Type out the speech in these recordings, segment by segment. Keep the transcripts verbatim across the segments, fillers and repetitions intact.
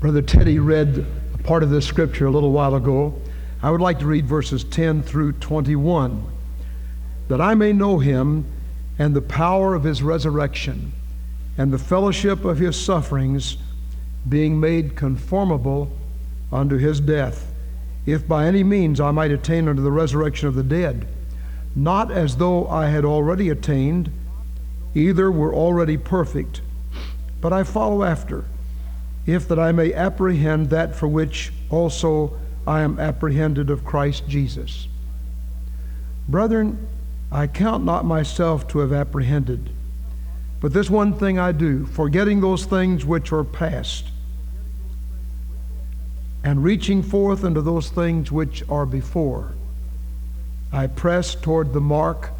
Brother Teddy read a part of this scripture a little while ago. I would like to read verses ten through twenty-one. That I may know him and the power of his resurrection and the fellowship of his sufferings, being made conformable unto his death, if by any means I might attain unto the resurrection of the dead. Not as though I had already attained, either were already perfect, but I follow after, if that I may apprehend that for which also I am apprehended of Christ Jesus. Brethren, I count not myself to have apprehended, but this one thing I do, forgetting those things which are past, and reaching forth unto those things which are before, I press toward the mark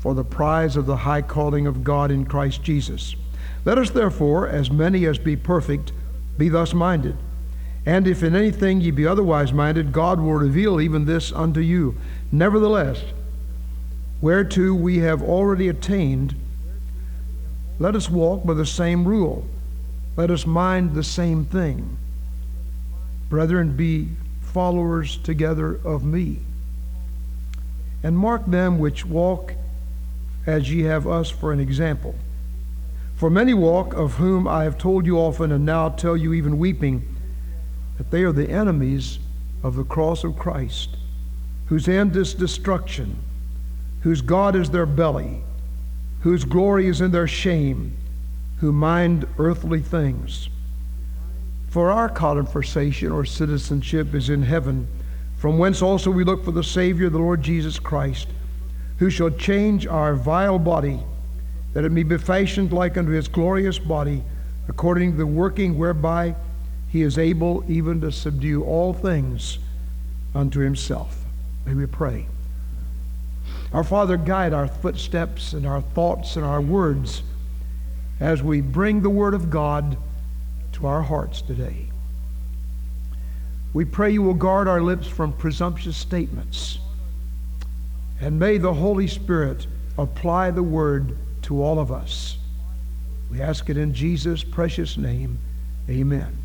for the prize of the high calling of God in Christ Jesus. Let us therefore, as many as be perfect, be thus minded. And if in anything ye be otherwise minded, God will reveal even this unto you. Nevertheless, whereto we have already attained, let us walk by the same rule. Let us mind the same thing. Brethren, be followers together of me. And mark them which walk as ye have us for an example. For many walk, of whom I have told you often, and now tell you even weeping, that they are the enemies of the cross of Christ, whose end is destruction, whose God is their belly, whose glory is in their shame, who mind earthly things. For our conversation or citizenship is in heaven, from whence also we look for the Savior, the Lord Jesus Christ, who shall change our vile body, that it may be fashioned like unto his glorious body, according to the working whereby he is able even to subdue all things unto himself. May we pray. Our Father, guide our footsteps and our thoughts and our words as we bring the Word of God to our hearts today. We pray you will guard our lips from presumptuous statements, and may the Holy Spirit apply the Word to all of us. We ask it in Jesus' precious name. Amen.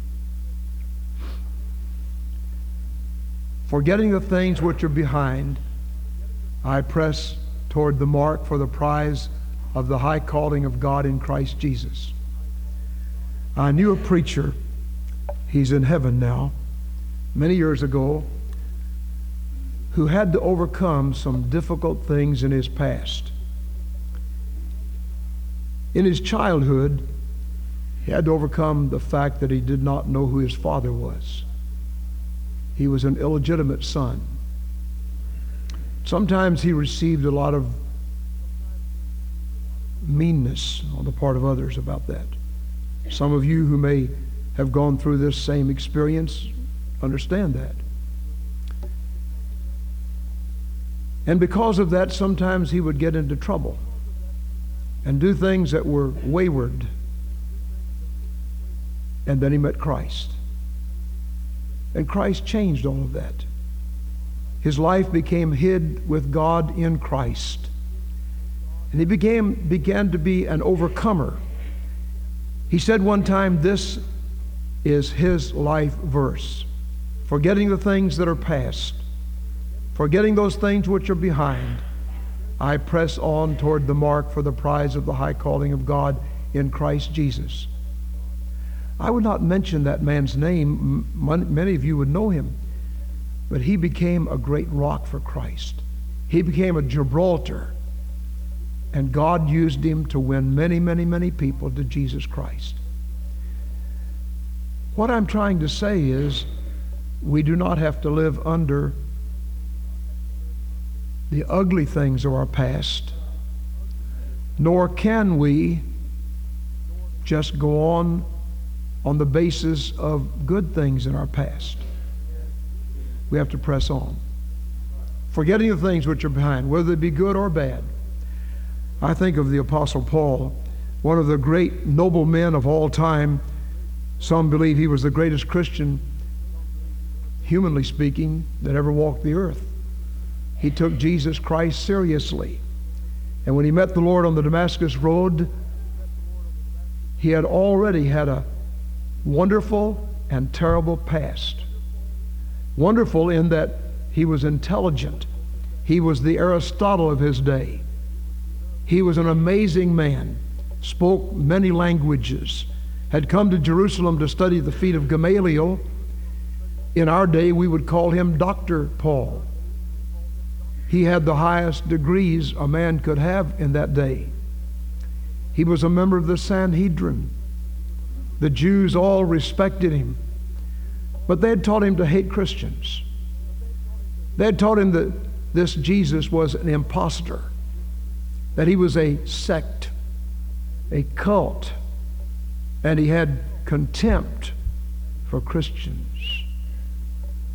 Forgetting the things which are behind, I press toward the mark for the prize of the high calling of God in Christ Jesus. I knew a preacher, he's in heaven now, many years ago, who had to overcome some difficult things in his past. In his childhood, he had to overcome the fact that he did not know who his father was. He was an illegitimate son. Sometimes he received a lot of meanness on the part of others about that. Some of you who may have gone through this same experience understand that. And because of that, sometimes he would get into trouble and do things that were wayward. And then he met Christ. And Christ changed all of that. His life became hid with God in Christ. And he became, began to be an overcomer. He said one time, this is his life verse. Forgetting the things that are past, forgetting those things which are behind, I press on toward the mark for the prize of the high calling of God in Christ Jesus. I would not mention that man's name. M- many of you would know him. But he became a great rock for Christ. He became a Gibraltar. And God used him to win many, many, many people to Jesus Christ. What I'm trying to say is we do not have to live under the ugly things of our past, nor can we just go on on the basis of good things in our past. We have to press on, forgetting the things which are behind, whether they be good or bad. I think of the Apostle Paul, one of the great noble men of all time. Some believe he was the greatest Christian, humanly speaking, that ever walked the earth. He took Jesus Christ seriously. And when he met the Lord on the Damascus Road, he had already had a wonderful and terrible past. Wonderful in that he was intelligent. He was the Aristotle of his day. He was an amazing man, spoke many languages, had come to Jerusalem to study the feet of Gamaliel. In our day, we would call him Doctor Paul. He had the highest degrees a man could have in that day. He was a member of the Sanhedrin. The Jews all respected him, but they had taught him to hate Christians. They had taught him that this Jesus was an imposter, that he was a sect, a cult, and he had contempt for Christians.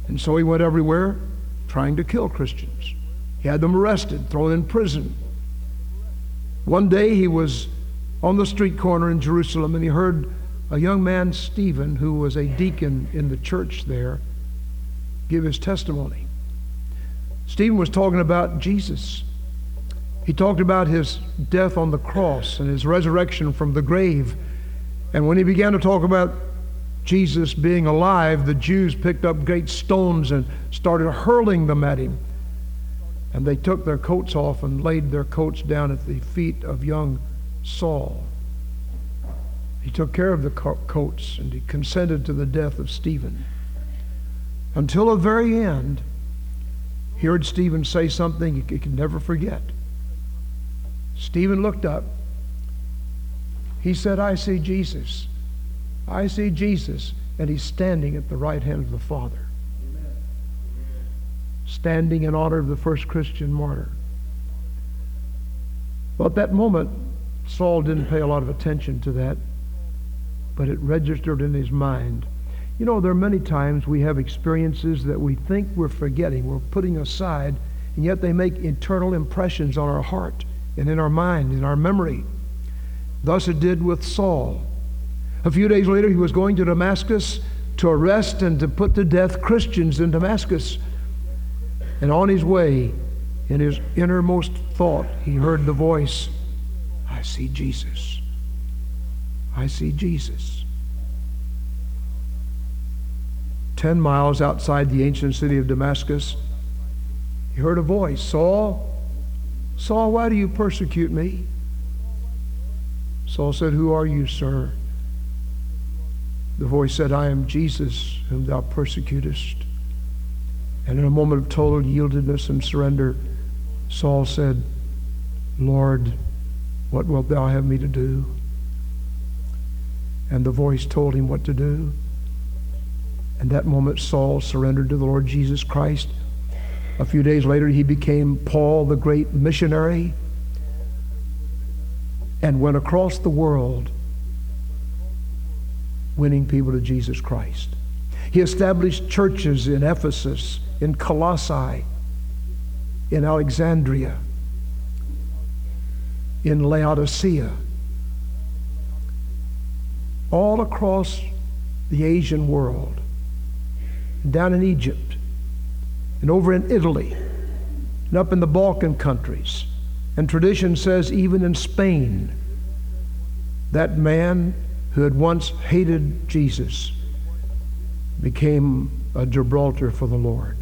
And so he went everywhere trying to kill Christians. He had them arrested, thrown in prison. One day he was on the street corner in Jerusalem, and he heard a young man, Stephen, who was a deacon in the church there, give his testimony. Stephen was talking about Jesus. He talked about his death on the cross and his resurrection from the grave. And when he began to talk about Jesus being alive, the Jews picked up great stones and started hurling them at him. And they took their coats off and laid their coats down at the feet of young Saul. He took care of the co- coats and he consented to the death of Stephen. Until the very end, he heard Stephen say something he could never forget. Stephen looked up. He said, "I see Jesus. I see Jesus, and he's standing at the right hand of the Father." Amen. Standing in honor of the first Christian martyr. Well, at that moment, Saul didn't pay a lot of attention to that, but it registered in his mind. You know, there are many times we have experiences that we think we're forgetting, we're putting aside, and yet they make eternal impressions on our heart and in our mind, in our memory. Thus it did with Saul. A few days later, he was going to Damascus to arrest and to put to death Christians in Damascus. And on his way, in his innermost thought, he heard the voice, "I see Jesus. I see Jesus." Ten miles outside the ancient city of Damascus, he heard a voice, "Saul, Saul, why do you persecute me?" Saul said, "Who are you, sir?" The voice said, "I am Jesus, whom thou persecutest." And in a moment of total yieldedness and surrender, Saul said, "Lord, what wilt thou have me to do?" And the voice told him what to do. And that moment, Saul surrendered to the Lord Jesus Christ. A few days later, he became Paul, the great missionary, and went across the world winning people to Jesus Christ. He established churches in Ephesus, in Colossae, in Alexandria, in Laodicea, all across the Asian world, down in Egypt, and over in Italy, and up in the Balkan countries. And tradition says even in Spain, that man who had once hated Jesus became a Gibraltar for the Lord.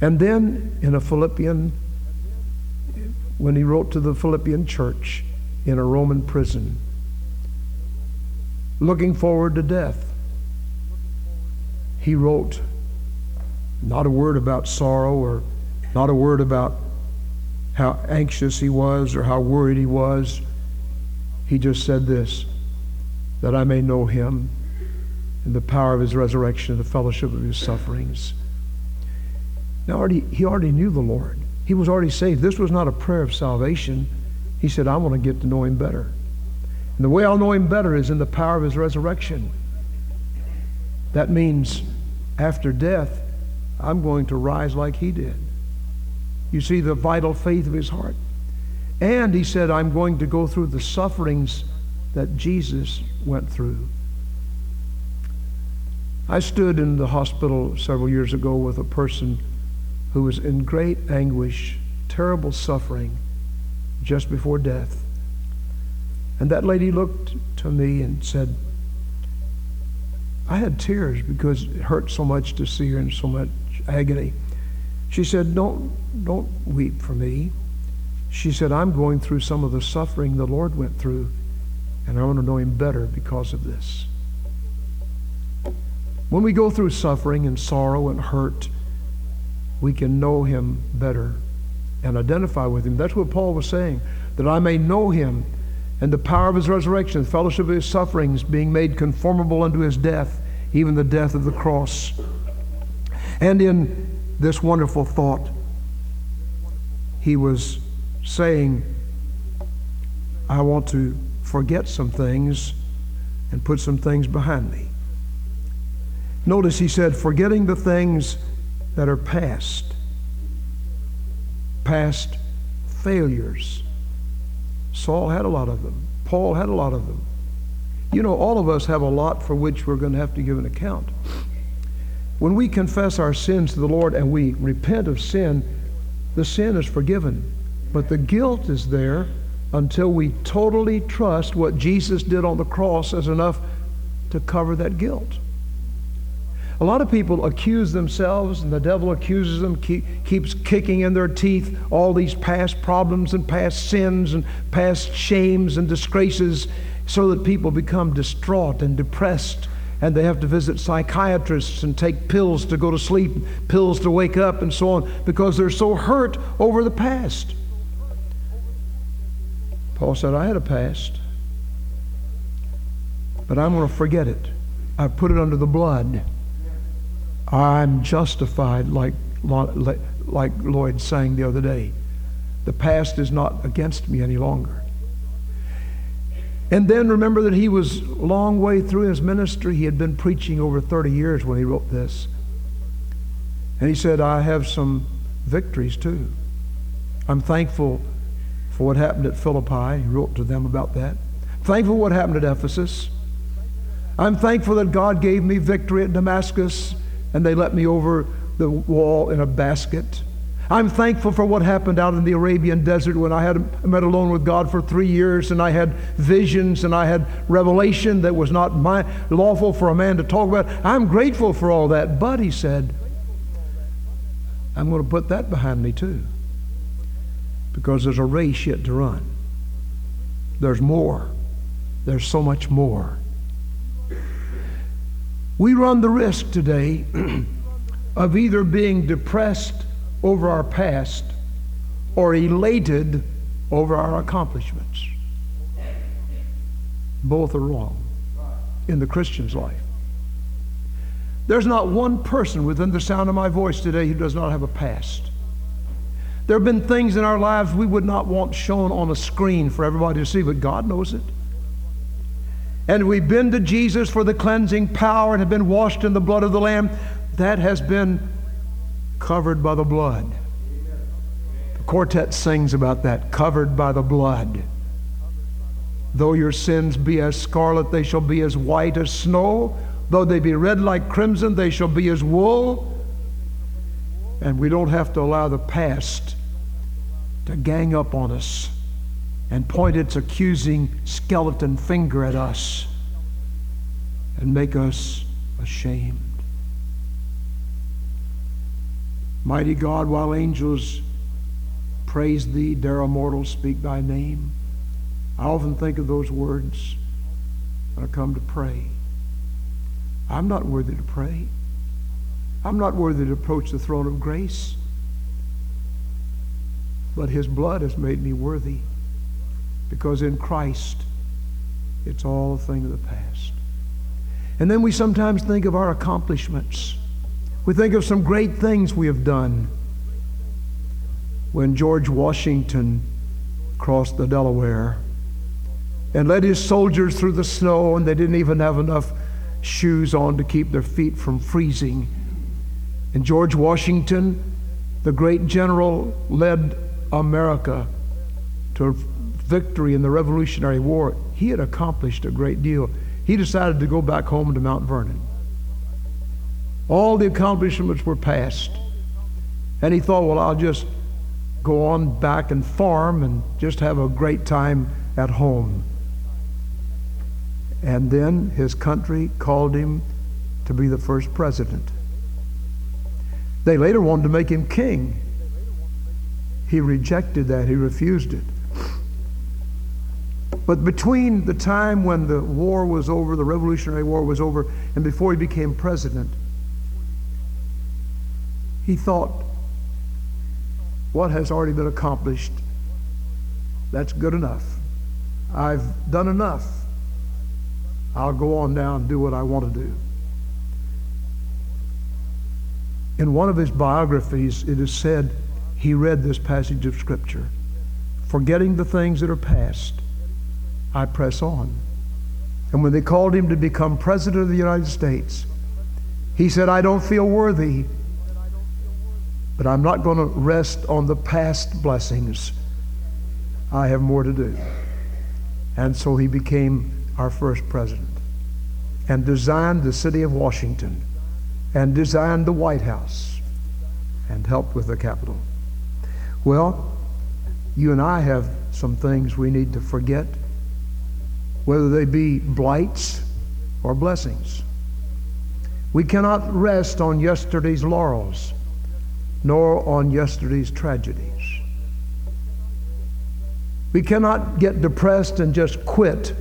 And then in a Philippian, when he wrote to the Philippian church in a Roman prison, looking forward to death, he wrote not a word about sorrow or not a word about how anxious he was or how worried he was. He just said this, "That I may know him and the power of his resurrection and the fellowship of his sufferings." Now, already, he already knew the Lord. He was already saved. This was not a prayer of salvation. He said, "I want to get to know him better. And the way I'll know him better is in the power of his resurrection." That means after death, I'm going to rise like he did. You see the vital faith of his heart. And he said, "I'm going to go through the sufferings that Jesus went through." I stood in the hospital several years ago with a person who was in great anguish, terrible suffering, just before death. And that lady looked to me and said, I had tears because it hurt so much to see her in so much agony. She said, don't, don't weep for me. She said, I'm going through some of the suffering the Lord went through, and I want to know him better because of this. When we go through suffering and sorrow and hurt, we can know him better and identify with him. That's what Paul was saying, that I may know him and the power of his resurrection, the fellowship of his sufferings, being made conformable unto his death, even the death of the cross. And in this wonderful thought, he was saying, I want to forget some things and put some things behind me. Notice he said, forgetting the things that are past, past failures. Saul had a lot of them. Paul had a lot of them. You know, all of us have a lot for which we're going to have to give an account. When we confess our sins to the Lord and we repent of sin, the sin is forgiven. But the guilt is there until we totally trust what Jesus did on the cross as enough to cover that guilt. A lot of people accuse themselves, and the devil accuses them, keep, keeps kicking in their teeth all these past problems and past sins and past shames and disgraces, so that people become distraught and depressed, and they have to visit psychiatrists and take pills to go to sleep, pills to wake up, and so on, because they're so hurt over the past. Paul said, I had a past, but I'm going to forget it. I put it under the blood. I'm justified, like, like Lloyd sang the other day. The past is not against me any longer. And then remember that he was a long way through his ministry. He had been preaching over thirty years when he wrote this. And he said, I have some victories too. I'm thankful for what happened at Philippi. He wrote to them about that. Thankful for what happened at Ephesus. I'm thankful that God gave me victory at Damascus, and they let me over the wall in a basket. I'm thankful for what happened out in the Arabian desert when I had met alone with God for three years and I had visions and I had revelation that was not my, lawful for a man to talk about. I'm grateful for all that. But, he said, I'm going to put that behind me too, because there's a race yet to run. There's more. There's so much more. We run the risk today of either being depressed over our past or elated over our accomplishments. Both are wrong in the Christian's life. There's not one person within the sound of my voice today who does not have a past. There have been things in our lives we would not want shown on a screen for everybody to see, but God knows it. And we've been to Jesus for the cleansing power and have been washed in the blood of the Lamb. That has been covered by the blood. The quartet sings about that, covered by the blood. Though your sins be as scarlet, they shall be as white as snow. Though they be red like crimson, they shall be as wool. And we don't have to allow the past to gang up on us and point its accusing skeleton finger at us and make us ashamed. Mighty God, while angels praise thee, dare a mortal speak thy name. I often think of those words when I come to pray. I'm not worthy to pray. I'm not worthy to approach the throne of grace, but his blood has made me worthy. Because in Christ, it's all a thing of the past. And then we sometimes think of our accomplishments. We think of some great things we have done. When George Washington crossed the Delaware and led his soldiers through the snow, and they didn't even have enough shoes on to keep their feet from freezing. And George Washington, the great general, led America to victory in the Revolutionary War. He had accomplished a great deal. He decided to go back home to Mount Vernon. All the accomplishments were past. And he thought, well, I'll just go on back and farm and just have a great time at home. And then his country called him to be the first president. They later wanted to make him king. He rejected that. He refused it. But between the time when the war was over, the Revolutionary War was over, and before he became president, he thought, what has already been accomplished, that's good enough. I've done enough. I'll go on now and do what I want to do. In one of his biographies, it is said he read this passage of Scripture. Forgetting the things that are past, I press on. And when they called him to become President of the United States, he said, I don't feel worthy, but I'm not going to rest on the past blessings. I have more to do. And so he became our first president and designed the city of Washington and designed the White House and helped with the Capitol. Well, you and I have some things we need to forget, whether they be blights or blessings. We cannot rest on yesterday's laurels, nor on yesterday's tragedies. We cannot get depressed and just quit,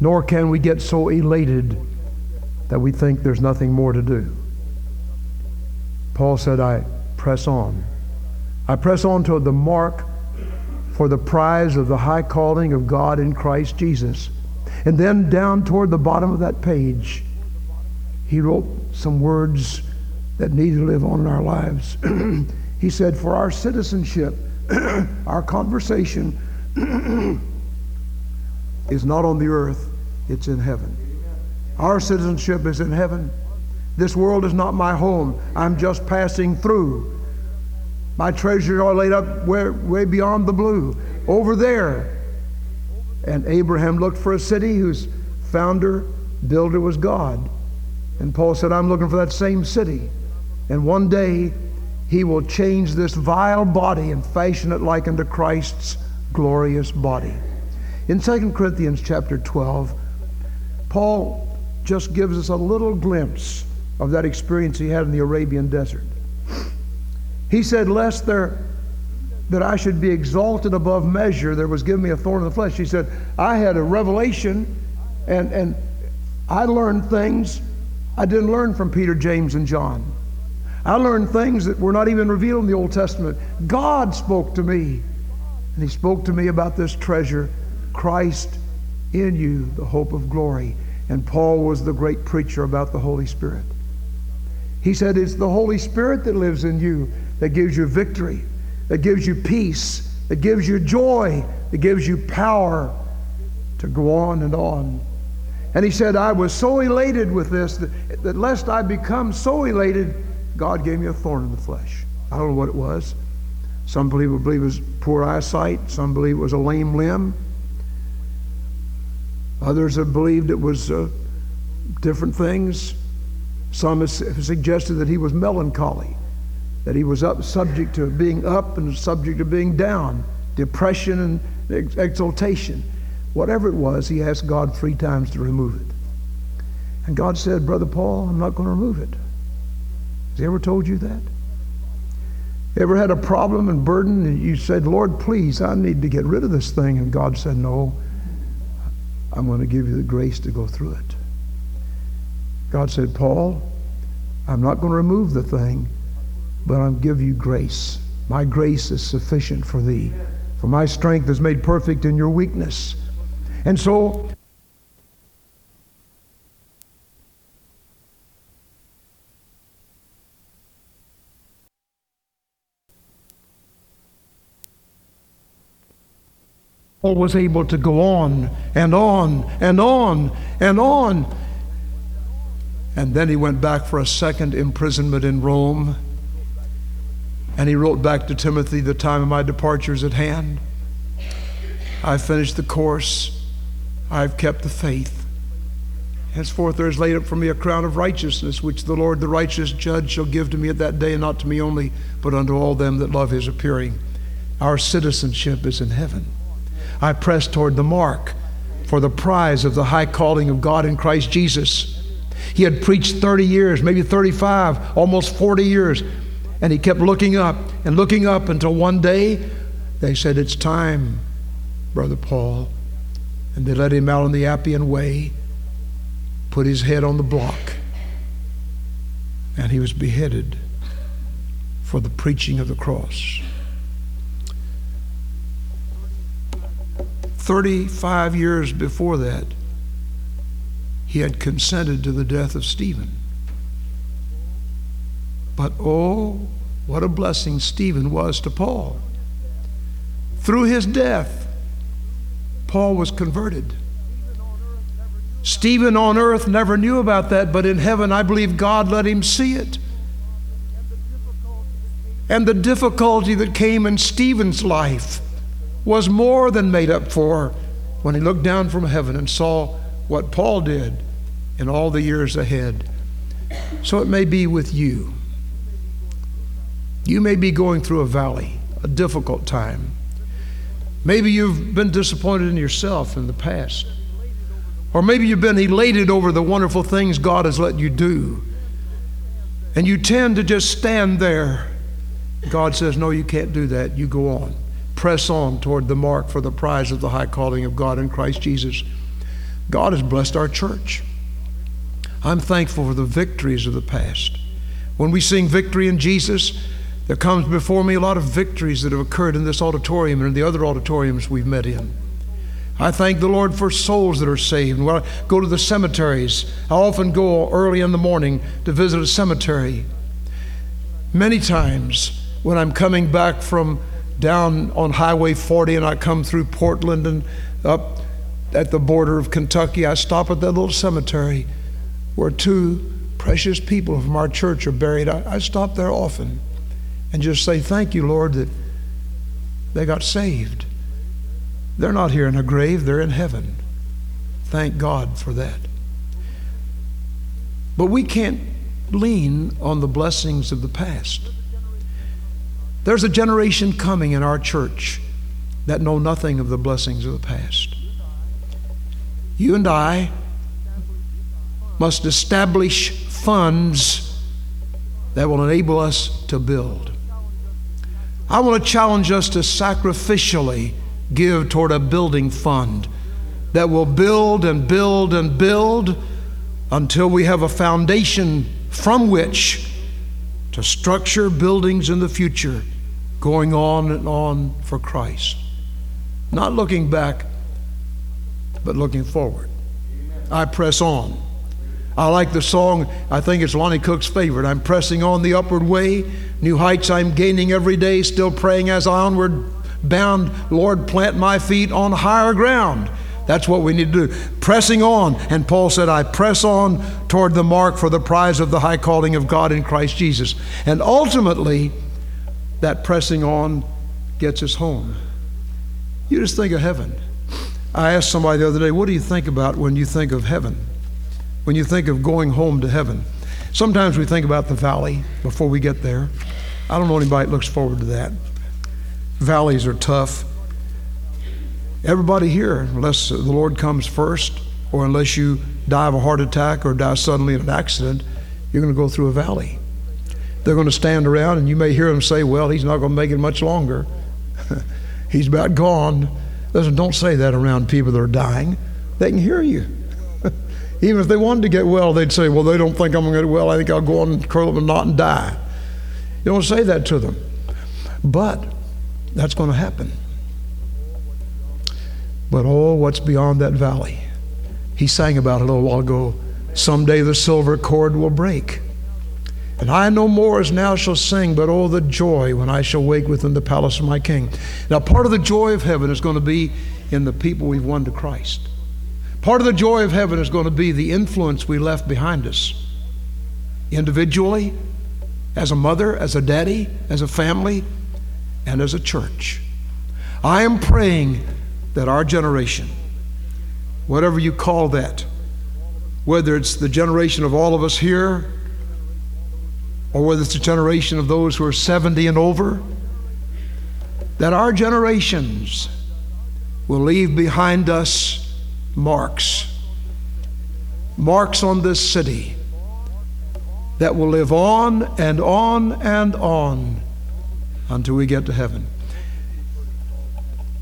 nor can we get so elated that we think there's nothing more to do. Paul said, I press on. I press on toward the mark for the prize of the high calling of God in Christ Jesus. And then down toward the bottom of that page, he wrote some words that need to live on in our lives. He said, for our citizenship, our conversation is not on the earth, it's in heaven. Our citizenship is in heaven. This world is not my home. I'm just passing through. My treasures are laid up way, way beyond the blue, over there. And Abraham looked for a city whose founder, builder was God. And Paul said, I'm looking for that same city. And one day, he will change this vile body and fashion it like unto Christ's glorious body. In Second Corinthians chapter twelve, Paul just gives us a little glimpse of that experience he had in the Arabian desert. He said, lest there, that I should be exalted above measure, there was given me a thorn in the flesh. He said, I had a revelation, and, and I learned things I didn't learn from Peter, James, and John. I learned things that were not even revealed in the Old Testament. God spoke to me, and He spoke to me about this treasure, Christ in you, the hope of glory. And Paul was the great preacher about the Holy Spirit. He said, it's the Holy Spirit that lives in you that gives you victory, that gives you peace, that gives you joy, that gives you power to go on and on. And he said, I was so elated with this that, that lest I become so elated, God gave me a thorn in the flesh. I don't know what it was. Some believe it was poor eyesight. Some believe it was a lame limb. Others have believed it was uh, different things. Some have suggested that he was melancholy, that he was up, subject to being up and subject to being down, depression and ex- exaltation. Whatever it was, he asked God three times to remove it. And God said, Brother Paul, I'm not going to remove it. Has he ever told you that? Ever had a problem and burden and you said, Lord, please, I need to get rid of this thing. And God said, no, I'm going to give you the grace to go through it. God said, Paul, I'm not going to remove the thing, but I'll give you grace. My grace is sufficient for thee, for my strength is made perfect in your weakness. And so, Paul was able to go on and on and on and on. And then he went back for a second imprisonment in Rome. And he wrote back to Timothy, the time of my departure is at hand. I've finished the course. I've kept the faith. Henceforth there is laid up for me a crown of righteousness, which the Lord, the righteous judge, shall give to me at that day, and not to me only, but unto all them that love his appearing. Our citizenship is in heaven. I press toward the mark for the prize of the high calling of God in Christ Jesus. He had preached thirty years, maybe thirty-five, almost forty years. And he kept looking up and looking up until one day they said, "It's time, Brother Paul." And they let him out on the Appian Way, put his head on the block, and he was beheaded for the preaching of the cross. thirty-five years before that, he had consented to the death of Stephen. But oh, what a blessing Stephen was to Paul. Through his death, Paul was converted. Stephen on earth never knew about that, but in heaven, I believe God let him see it. And the difficulty that came in Stephen's life was more than made up for when he looked down from heaven and saw what Paul did in all the years ahead. So it may be with you. You may be going through a valley, a difficult time. Maybe you've been disappointed in yourself in the past. Or maybe you've been elated over the wonderful things God has let you do. And you tend to just stand there. God says, "No, you can't do that. You go on. Press on toward the mark for the prize of the high calling of God in Christ Jesus." God has blessed our church. I'm thankful for the victories of the past. When we sing "Victory in Jesus," there comes before me a lot of victories that have occurred in this auditorium and in the other auditoriums we've met in. I thank the Lord for souls that are saved. When I go to the cemeteries, I often go early in the morning to visit a cemetery. Many times when I'm coming back from down on Highway forty and I come through Portland and up at the border of Kentucky, I stop at that little cemetery where two precious people from our church are buried. I, I stop there often and just say, "Thank you, Lord, that they got saved. They're not here in a grave, they're in heaven. Thank God for that." But we can't lean on the blessings of the past. There's a generation coming in our church that know nothing of the blessings of the past. You and I must establish funds that will enable us to build. I want to challenge us to sacrificially give toward a building fund that will build and build and build until we have a foundation from which to structure buildings in the future, going on and on for Christ. Not looking back, but looking forward. I press on. I like the song, I think it's Lonnie Cook's favorite, "I'm pressing on the upward way, new heights I'm gaining every day, still praying as I onward bound, Lord, plant my feet on higher ground." That's what we need to do, pressing on. And Paul said, "I press on toward the mark for the prize of the high calling of God in Christ Jesus." And ultimately, that pressing on gets us home. You just think of heaven. I asked somebody the other day, "What do you think about when you think of heaven? When you think of going home to heaven?" Sometimes we think about the valley before we get there. I don't know anybody that looks forward to that. Valleys are tough. Everybody here, unless the Lord comes first, or unless you die of a heart attack or die suddenly in an accident, you're going to go through a valley. They're going to stand around, and you may hear them say, "Well, he's not going to make it much longer. He's about gone." Listen, don't say that around people that are dying. They can hear you. Even if they wanted to get well, they'd say, "Well, they don't think I'm going to get well. I think I'll go on and curl up and not and die." You don't say that to them. But that's going to happen. But oh, what's beyond that valley? He sang about it a little while ago. "Someday the silver cord will break. And I no more as now shall sing, but oh, the joy when I shall wake within the palace of my King." Now, part of the joy of heaven is going to be in the people we've won to Christ. Part of the joy of heaven is going to be the influence we left behind us. Individually, as a mother, as a daddy, as a family, and as a church. I am praying that our generation, whatever you call that, whether it's the generation of all of us here, or whether it's the generation of those who are seventy and over, that our generations will leave behind us marks marks on this city that will live on and on and on until we get to heaven.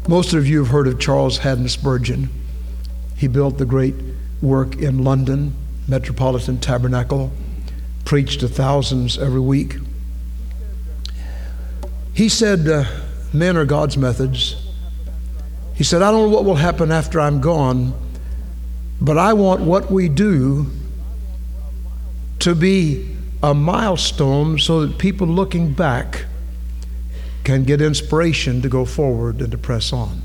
Most of you have heard of Charles Haddon Spurgeon. He built the great work in London, Metropolitan Tabernacle, preached to thousands every week. He said, uh, men are God's methods. He said, I don't know what will happen after I'm gone, but I want what we do to be a milestone so that people looking back can get inspiration to go forward and to press on.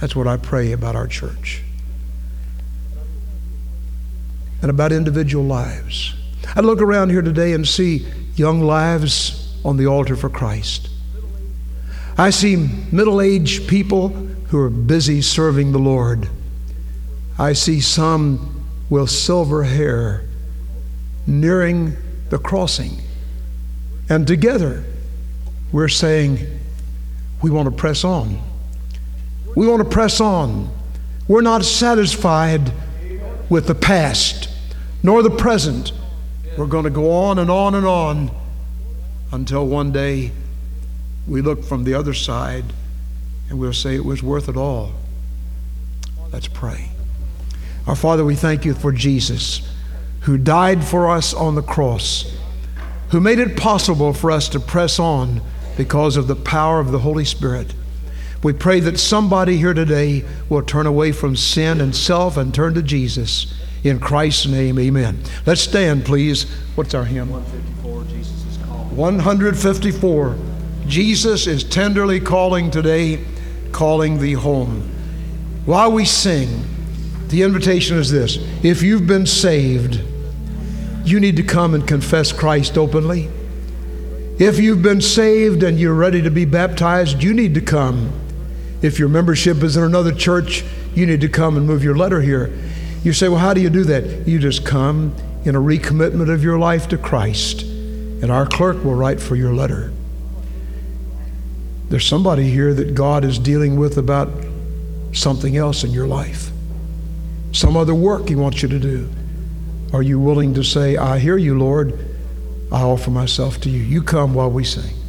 That's what I pray about our church and about individual lives. I look around here today and see young lives on the altar for Christ. I see middle-aged people who are busy serving the Lord. I see some with silver hair nearing the crossing. And together, we're saying, we want to press on. We want to press on. We're not satisfied with the past, nor the present. We're going to go on and on and on until one day we look from the other side and we'll say it was worth it all. Let's pray. Our Father, we thank you for Jesus, who died for us on the cross, who made it possible for us to press on because of the power of the Holy Spirit. We pray that somebody here today will turn away from sin and self and turn to Jesus. In Christ's name, amen. Let's stand, please. What's our hymn? one fifty-four, Jesus is calling. one fifty-four, Jesus is tenderly calling today, calling thee home. While we sing, the invitation is this. If you've been saved, you need to come and confess Christ openly. If you've been saved and you're ready to be baptized, you need to come. If your membership is in another church, you need to come and move your letter here. You say, well, how do you do that? You just come in a recommitment of your life to Christ, and our clerk will write for your letter. There's somebody here that God is dealing with about something else in your life, some other work He wants you to do. Are you willing to say, I hear you, Lord. I offer myself to you. You come while we sing.